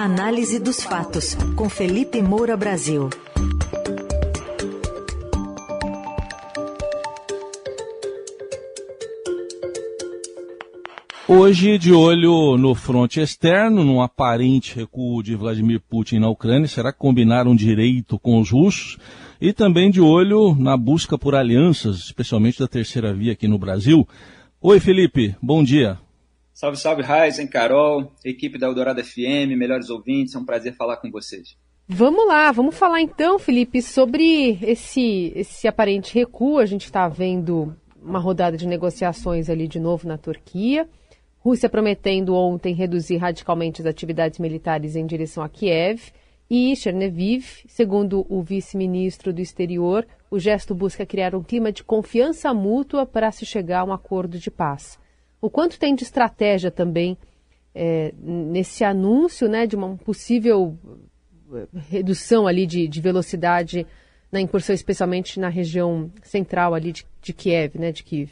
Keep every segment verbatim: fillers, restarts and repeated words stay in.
Análise dos fatos, com Felipe Moura Brasil. Hoje, de olho no fronte externo, num aparente recuo de Vladimir Putin na Ucrânia, será que combinaram direito com os russos? E também de olho na busca por alianças, especialmente da terceira via aqui no Brasil. Oi, Felipe, bom dia. Salve, salve, Raíssa, Carol, equipe da Eldorado F M, melhores ouvintes, é um prazer falar com vocês. Vamos lá, vamos falar então, Felipe, sobre esse, esse aparente recuo. A gente está vendo uma rodada de negociações ali de novo na Turquia. Rússia prometendo ontem reduzir radicalmente as atividades militares em direção a Kiev e Chernihiv. Segundo o vice-ministro do Exterior, o gesto busca criar um clima de confiança mútua para se chegar a um acordo de paz. O quanto tem de estratégia também é, nesse anúncio, né, de uma possível redução ali de, de velocidade na incursão, especialmente na região central ali de, de Kiev, né, de Kiev?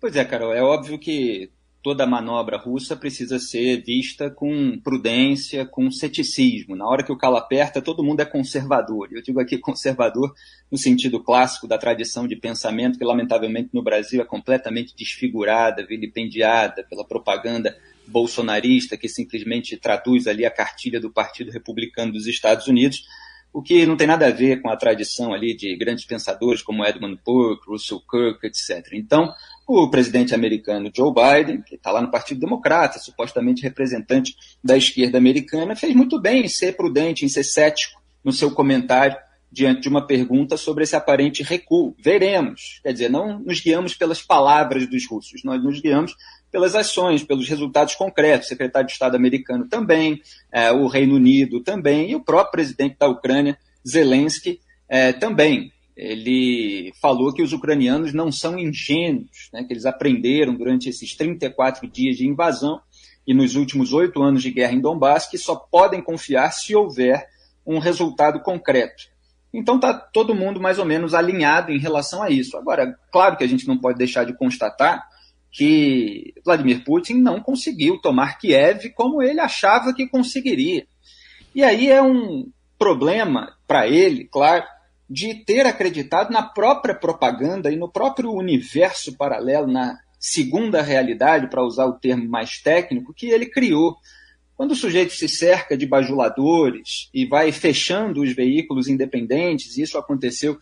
Pois é, Carol, é óbvio que toda manobra russa precisa ser vista com prudência, com ceticismo. Na hora que o calo aperta, todo mundo é conservador. Eu digo aqui conservador no sentido clássico da tradição de pensamento, que lamentavelmente no Brasil é completamente desfigurada, vilipendiada pela propaganda bolsonarista, que simplesmente traduz ali a cartilha do Partido Republicano dos Estados Unidos, o que não tem nada a ver com a tradição ali de grandes pensadores como Edmund Burke, Russell Kirk, etcétera. Então, o presidente americano Joe Biden, que está lá no Partido Democrata, supostamente representante da esquerda americana, fez muito bem em ser prudente, em ser cético no seu comentário diante de uma pergunta sobre esse aparente recuo. Veremos. Quer dizer, não nos guiamos pelas palavras dos russos, nós nos guiamos pelas ações, pelos resultados concretos. O secretário de Estado americano também, eh, o Reino Unido também, e o próprio presidente da Ucrânia, Zelensky, eh, também. Ele falou que os ucranianos não são ingênuos, né, que eles aprenderam durante esses trinta e quatro dias de invasão e nos últimos oito anos de guerra em Donbass, que só podem confiar se houver um resultado concreto. Então está todo mundo mais ou menos alinhado em relação a isso. Agora, claro que a gente não pode deixar de constatar que Vladimir Putin não conseguiu tomar Kiev como ele achava que conseguiria. E aí é um problema para ele, claro, de ter acreditado na própria propaganda e no próprio universo paralelo, na segunda realidade, para usar o termo mais técnico, que ele criou. Quando o sujeito se cerca de bajuladores e vai fechando os veículos independentes, isso aconteceu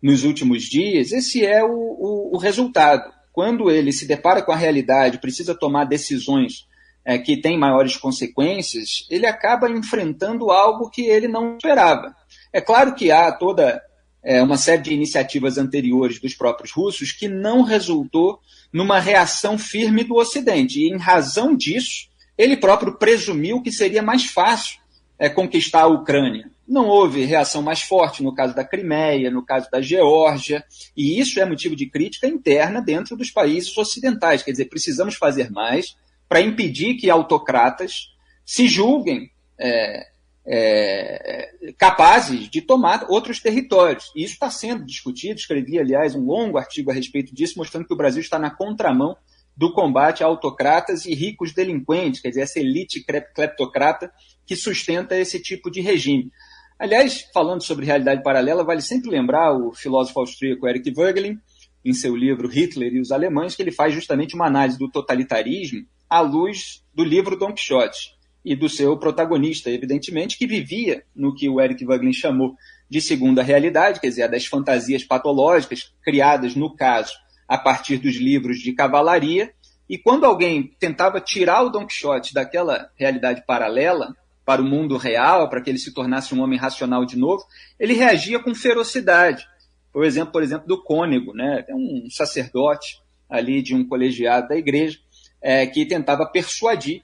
nos últimos dias, esse é o, o, o resultado. Quando ele se depara com a realidade, precisa tomar decisões é, que têm maiores consequências, ele acaba enfrentando algo que ele não esperava. É claro que há toda é, uma série de iniciativas anteriores dos próprios russos que não resultou numa reação firme do Ocidente. E, em razão disso, ele próprio presumiu que seria mais fácil é, conquistar a Ucrânia. Não houve reação mais forte no caso da Crimeia, no caso da Geórgia, e isso é motivo de crítica interna dentro dos países ocidentais. Quer dizer, precisamos fazer mais para impedir que autocratas se julguem é, é, capazes de tomar outros territórios. E isso está sendo discutido. Escrevi, aliás, um longo artigo a respeito disso, mostrando que o Brasil está na contramão do combate a autocratas e ricos delinquentes, quer dizer, essa elite cleptocrata que sustenta esse tipo de regime. Aliás, falando sobre realidade paralela, vale sempre lembrar o filósofo austríaco Eric Voegelin, em seu livro Hitler e os Alemães, que ele faz justamente uma análise do totalitarismo à luz do livro Don Quixote e do seu protagonista, evidentemente, que vivia no que o Eric Voegelin chamou de segunda realidade, quer dizer, a das fantasias patológicas criadas, no caso, a partir dos livros de cavalaria. E quando alguém tentava tirar o Don Quixote daquela realidade paralela para o mundo real, para que ele se tornasse um homem racional de novo, ele reagia com ferocidade. Por exemplo, por exemplo do Cônego, né? Um sacerdote ali de um colegiado da igreja é, que tentava persuadir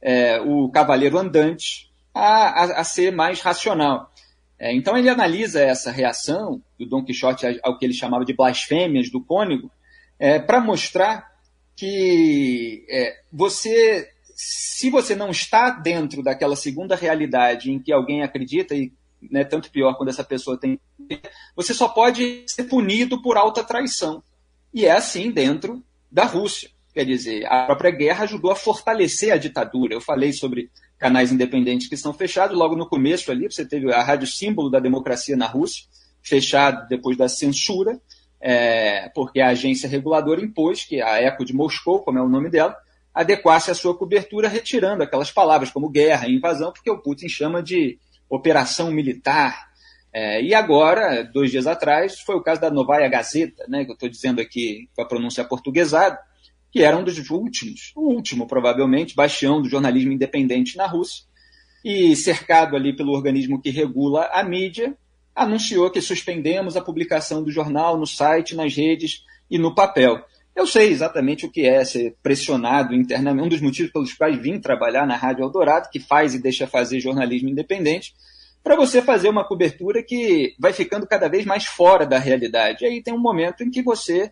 é, o cavaleiro andante a, a, a ser mais racional. É, então ele analisa essa reação do Dom Quixote ao que ele chamava de blasfêmias do Cônego é, para mostrar que é, você... se você não está dentro daquela segunda realidade em que alguém acredita, e né, tanto pior quando essa pessoa tem, você só pode ser punido por alta traição. E é assim dentro da Rússia. Quer dizer, a própria guerra ajudou a fortalecer a ditadura. Eu falei sobre canais independentes que estão fechados. Logo no começo ali, você teve a rádio símbolo da democracia na Rússia, fechado depois da censura, é, porque a agência reguladora impôs que a ECO de Moscou, como é o nome dela, adequasse a sua cobertura, retirando aquelas palavras como guerra e invasão, porque o Putin chama de operação militar. É, e agora, dois dias atrás, foi o caso da Novaya Gazeta, né, que eu estou dizendo aqui com a pronúncia portuguesada, que era um dos últimos, o último, provavelmente, bastião do jornalismo independente na Rússia, e cercado ali pelo organismo que regula a mídia, anunciou que suspendemos a publicação do jornal no site, nas redes e no papel. Eu sei exatamente o que é ser pressionado internamente, um dos motivos pelos quais vim trabalhar na Rádio Eldorado, que faz e deixa fazer jornalismo independente, para você fazer uma cobertura que vai ficando cada vez mais fora da realidade. E aí tem um momento em que você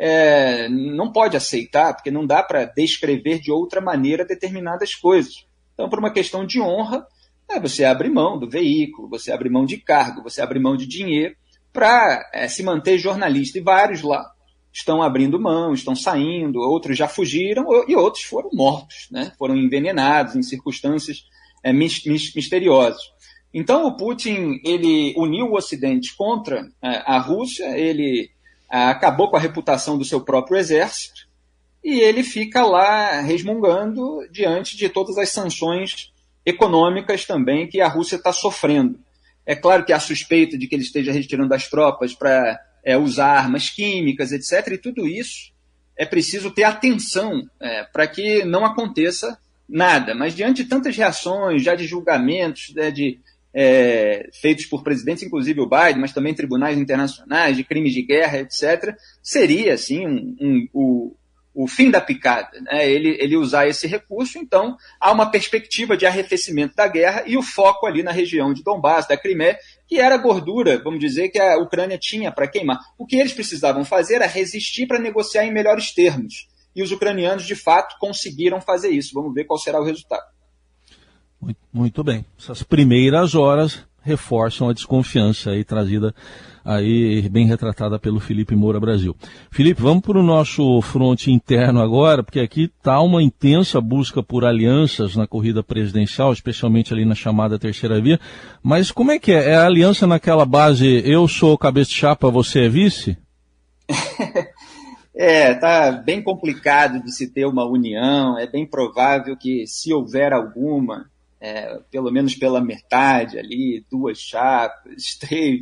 é, não pode aceitar, porque não dá para descrever de outra maneira determinadas coisas. Então, por uma questão de honra, é, você abre mão do veículo, você abre mão de cargo, você abre mão de dinheiro para é, se manter jornalista. E vários lá estão abrindo mão, estão saindo, outros já fugiram e outros foram mortos, né? Foram envenenados em circunstâncias é, misteriosas. Então, o Putin ele uniu o Ocidente contra a Rússia, ele acabou com a reputação do seu próprio exército e ele fica lá resmungando diante de todas as sanções econômicas também que a Rússia está sofrendo. É claro que há suspeita de que ele esteja retirando as tropas para é, usar armas químicas, etcétera. E tudo isso é preciso ter atenção é, para que não aconteça nada. Mas diante de tantas reações, já de julgamentos, né, de... É, feitos por presidentes, inclusive o Biden, mas também tribunais internacionais de crimes de guerra, etcétera, seria assim um, um, o, o fim da picada, né? ele, ele usar esse recurso. Então, há uma perspectiva de arrefecimento da guerra e o foco ali na região de Donbass, da Crimeia, que era a gordura, vamos dizer, que a Ucrânia tinha para queimar. O que eles precisavam fazer era resistir para negociar em melhores termos. E os ucranianos, de fato, conseguiram fazer isso. Vamos ver qual será o resultado. Muito bem. Essas primeiras horas reforçam a desconfiança aí trazida, aí bem retratada pelo Felipe Moura Brasil. Felipe, vamos para o nosso fronte interno agora, porque aqui está uma intensa busca por alianças na corrida presidencial, especialmente ali na chamada terceira via. Mas como é que é? É a aliança naquela base, eu sou cabeça de chapa, você é vice? É, tá bem complicado de se ter uma união, é bem provável que se houver alguma... É, pelo menos pela metade ali, duas chapas, três,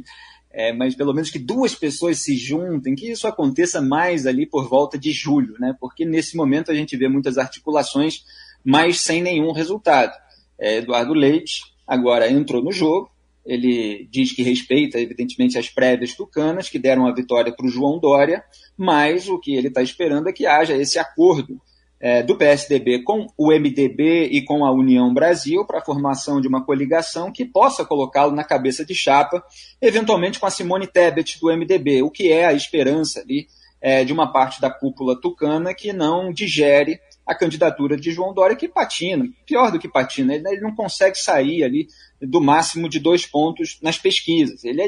é, mas pelo menos que duas pessoas se juntem, que isso aconteça mais ali por volta de julho, né? Porque nesse momento a gente vê muitas articulações, mas sem nenhum resultado. É, Eduardo Leite agora entrou no jogo, ele diz que respeita, evidentemente, as prévias tucanas, que deram a vitória para o João Dória, mas o que ele está esperando é que haja esse acordo do P S D B com o M D B e com a União Brasil para a formação de uma coligação que possa colocá-lo na cabeça de chapa, eventualmente com a Simone Tebet do M D B, o que é a esperança ali, é, de uma parte da cúpula tucana que não digere a candidatura de João Dória, que patina, pior do que patina, ele, ele não consegue sair ali do máximo de dois pontos nas pesquisas. Ele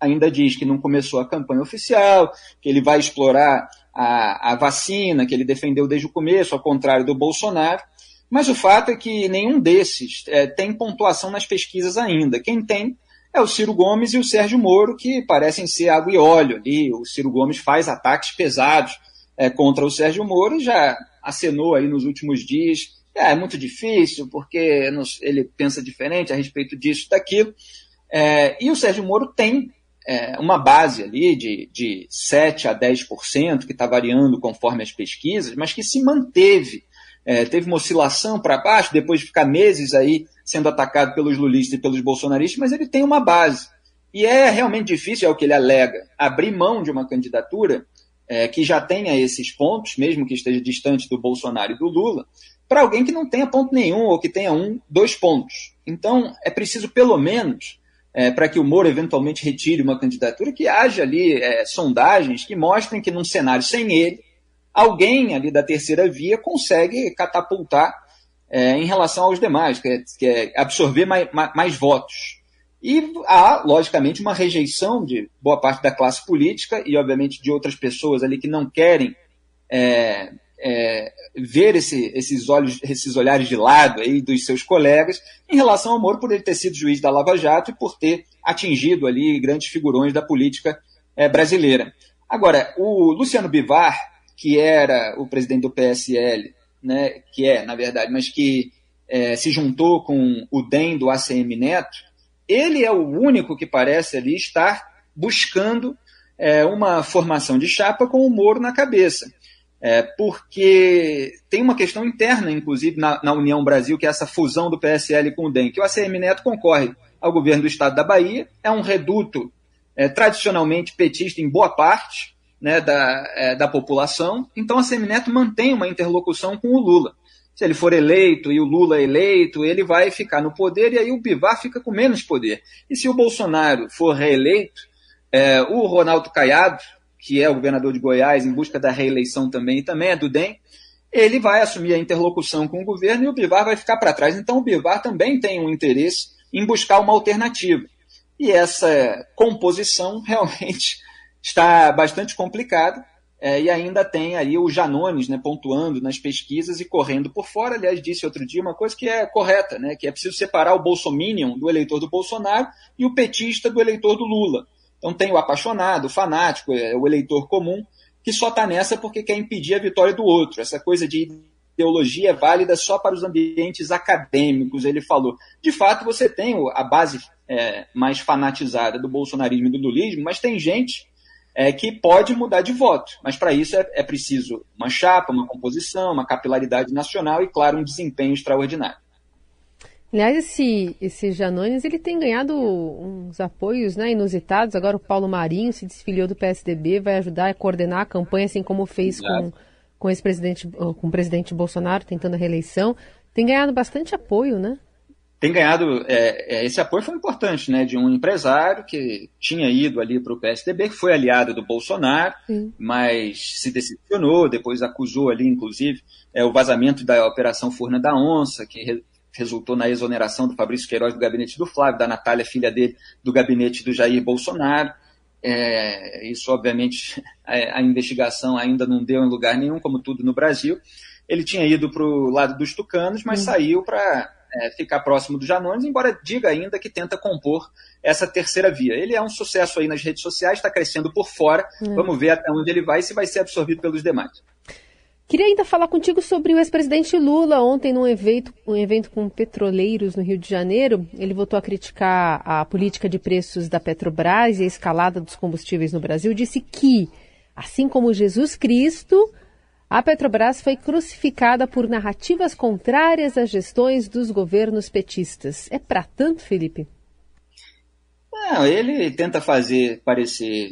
ainda diz que não começou a campanha oficial, que ele vai explorar A, a vacina que ele defendeu desde o começo, ao contrário do Bolsonaro, mas o fato é que nenhum desses é, tem pontuação nas pesquisas ainda. Quem tem é o Ciro Gomes e o Sérgio Moro, que parecem ser água e óleo ali. O Ciro Gomes faz ataques pesados é, contra o Sérgio Moro e já acenou aí nos últimos dias. É, é muito difícil, porque nos, ele pensa diferente a respeito disso, daquilo. É, e o Sérgio Moro tem É uma base ali de, de sete a dez por cento, que está variando conforme as pesquisas, mas que se manteve. É, teve uma oscilação para baixo, depois de ficar meses aí sendo atacado pelos lulistas e pelos bolsonaristas, mas ele tem uma base. E é realmente difícil, é o que ele alega, abrir mão de uma candidatura é, que já tenha esses pontos, mesmo que esteja distante do Bolsonaro e do Lula, para alguém que não tenha ponto nenhum ou que tenha um, dois pontos. Então, é preciso pelo menos... É, para que o Moro eventualmente retire uma candidatura, que haja ali é, sondagens que mostrem que num cenário sem ele, alguém ali da terceira via consegue catapultar é, em relação aos demais, que é, que é absorver mais, mais votos. E há, logicamente, uma rejeição de boa parte da classe política e, obviamente, de outras pessoas ali que não querem é, é, ver esse, esses, olhos, esses olhares de lado aí dos seus colegas em relação ao Moro por ele ter sido juiz da Lava Jato e por ter atingido ali grandes figurões da política é, brasileira. Agora, o Luciano Bivar, que era o presidente do P S L, né, que é, na verdade, mas que é, se juntou com o D E M do A C M Neto, ele é o único que parece ali estar buscando é, uma formação de chapa com o Moro na cabeça. É, porque tem uma questão interna, inclusive, na, na União Brasil, que é essa fusão do P S L com o D E M, que o A C M Neto concorre ao governo do Estado da Bahia, é um reduto é, tradicionalmente petista em boa parte, né, da, é, da população, então o A C M Neto mantém uma interlocução com o Lula. Se ele for eleito e o Lula eleito, ele vai ficar no poder e aí o Bivar fica com menos poder. E se o Bolsonaro for reeleito, é, o Ronaldo Caiado, que é o governador de Goiás, em busca da reeleição também, e também é do D E M, ele vai assumir a interlocução com o governo e o Bivar vai ficar para trás. Então o Bivar também tem um interesse em buscar uma alternativa. E essa composição realmente está bastante complicada, é, e ainda tem aí o Janones, né, pontuando nas pesquisas e correndo por fora. Aliás, disse outro dia uma coisa que é correta, né, que é preciso separar o bolsominion do eleitor do Bolsonaro e o petista do eleitor do Lula. Então tem o apaixonado, o fanático, o eleitor comum, que só está nessa porque quer impedir a vitória do outro. Essa coisa de ideologia é válida só para os ambientes acadêmicos, ele falou. De fato, você tem a base é, mais fanatizada do bolsonarismo e do lulismo, mas tem gente é, que pode mudar de voto. Mas para isso é, é preciso uma chapa, uma composição, uma capilaridade nacional e, claro, um desempenho extraordinário. Aliás, esse, esse Janones, ele tem ganhado uns apoios, né, inusitados. Agora o Paulo Marinho se desfiliou do P S D B, vai ajudar a coordenar a campanha, assim como fez com, com, ex-presidente, com o presidente Bolsonaro, tentando a reeleição. Tem ganhado bastante apoio, né? Tem ganhado... É, esse apoio foi importante, né, de um empresário que tinha ido ali para o P S D B, que foi aliado do Bolsonaro, Sim. mas se decepcionou, depois acusou ali, inclusive, é, o vazamento da Operação Furna da Onça, que... resultou na exoneração do Fabrício Queiroz do gabinete do Flávio, da Natália, filha dele, do gabinete do Jair Bolsonaro. É, isso, obviamente, a, a investigação ainda não deu em lugar nenhum, como tudo no Brasil. Ele tinha ido para o lado dos tucanos, mas uhum. saiu para é, ficar próximo do Janones, embora diga ainda que tenta compor essa terceira via. Ele é um sucesso aí nas redes sociais, está crescendo por fora. Uhum. Vamos ver até onde ele vai e se vai ser absorvido pelos demais. Queria ainda falar contigo sobre o ex-presidente Lula. Ontem, num evento, um evento com petroleiros no Rio de Janeiro, ele voltou a criticar a política de preços da Petrobras e a escalada dos combustíveis no Brasil. Disse que, assim como Jesus Cristo, a Petrobras foi crucificada por narrativas contrárias às gestões dos governos petistas. É pra tanto, Felipe? Não, ele tenta fazer parecer...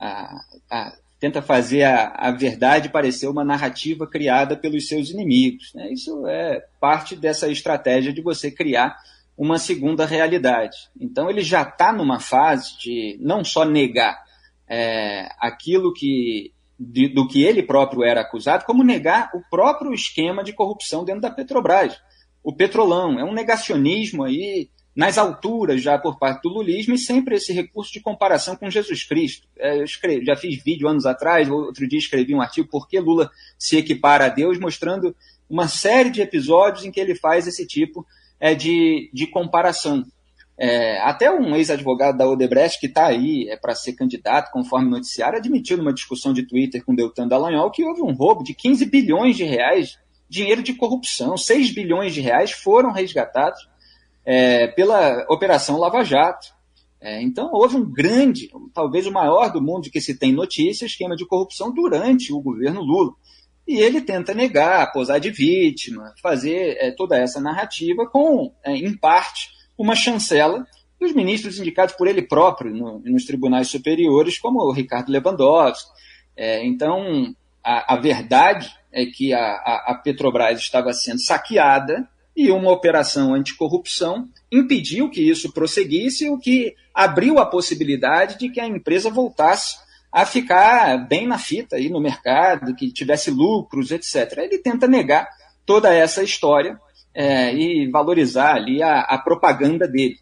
a, a... tenta fazer a, a verdade parecer uma narrativa criada pelos seus inimigos, né? Isso é parte dessa estratégia de você criar uma segunda realidade. Então, ele já está numa fase de não só negar é, aquilo que, de, do que ele próprio era acusado, como negar o próprio esquema de corrupção dentro da Petrobras. O petrolão é um negacionismo aí, nas alturas já por parte do lulismo e sempre esse recurso de comparação com Jesus Cristo. Eu escrevi, já fiz vídeo anos atrás, outro dia escrevi um artigo Por que Lula se equipara a Deus, mostrando uma série de episódios em que ele faz esse tipo é, de, de comparação. É, até um ex-advogado da Odebrecht, que está aí é, para ser candidato, conforme noticiário, admitiu numa discussão de Twitter com Deltan Dallagnol que houve um roubo de quinze bilhões de reais, dinheiro de corrupção, seis bilhões de reais foram resgatados É, pela Operação Lava Jato. É, então, houve um grande, talvez o maior do mundo que se tem notícia, esquema de corrupção durante o governo Lula. E ele tenta negar, posar de vítima, fazer é, toda essa narrativa com, é, em parte, uma chancela dos ministros indicados por ele próprio no, nos tribunais superiores, como o Ricardo Lewandowski. É, então, a, a verdade é que a, a, a Petrobras estava sendo saqueada e uma operação anticorrupção impediu que isso prosseguisse, o que abriu a possibilidade de que a empresa voltasse a ficar bem na fita aí no mercado, que tivesse lucros, etcétera. Ele tenta negar toda essa história é, e valorizar ali a, a propaganda dele.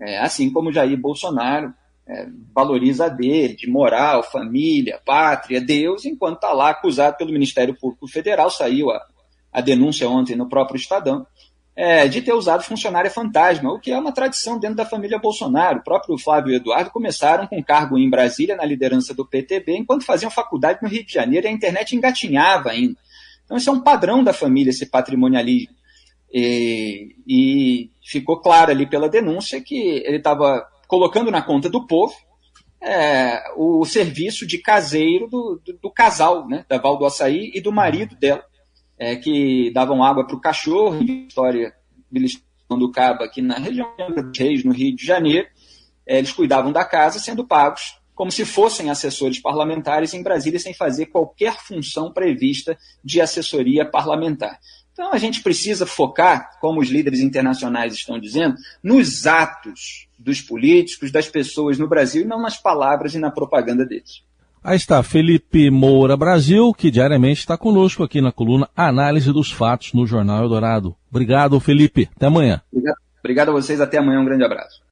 É, assim como Jair Bolsonaro é, valoriza a dele, de moral, família, pátria, Deus, enquanto está lá acusado pelo Ministério Público Federal, saiu a, a denúncia ontem no próprio Estadão, é, de ter usado funcionária fantasma, o que é uma tradição dentro da família Bolsonaro. O próprio Flávio e Eduardo começaram com cargo em Brasília, na liderança do P T B, enquanto faziam faculdade no Rio de Janeiro e a internet engatinhava ainda. Então, isso é um padrão da família, esse patrimonialismo. E, e ficou claro ali pela denúncia que ele estava colocando na conta do povo é, o serviço de caseiro do, do, do casal, né, da Val do Açaí e do marido dela, é, que davam água para o cachorro, história do Cabo aqui na região dos Reis, no Rio de Janeiro. É, eles cuidavam da casa, sendo pagos como se fossem assessores parlamentares em Brasília, sem fazer qualquer função prevista de assessoria parlamentar. Então, a gente precisa focar, como os líderes internacionais estão dizendo, nos atos dos políticos, das pessoas no Brasil, e não nas palavras e na propaganda deles. Aí está Felipe Moura Brasil, que diariamente está conosco aqui na coluna Análise dos Fatos no Jornal Eldorado. Obrigado, Felipe. Até amanhã. Obrigado, Obrigado a vocês. Até amanhã. Um grande abraço.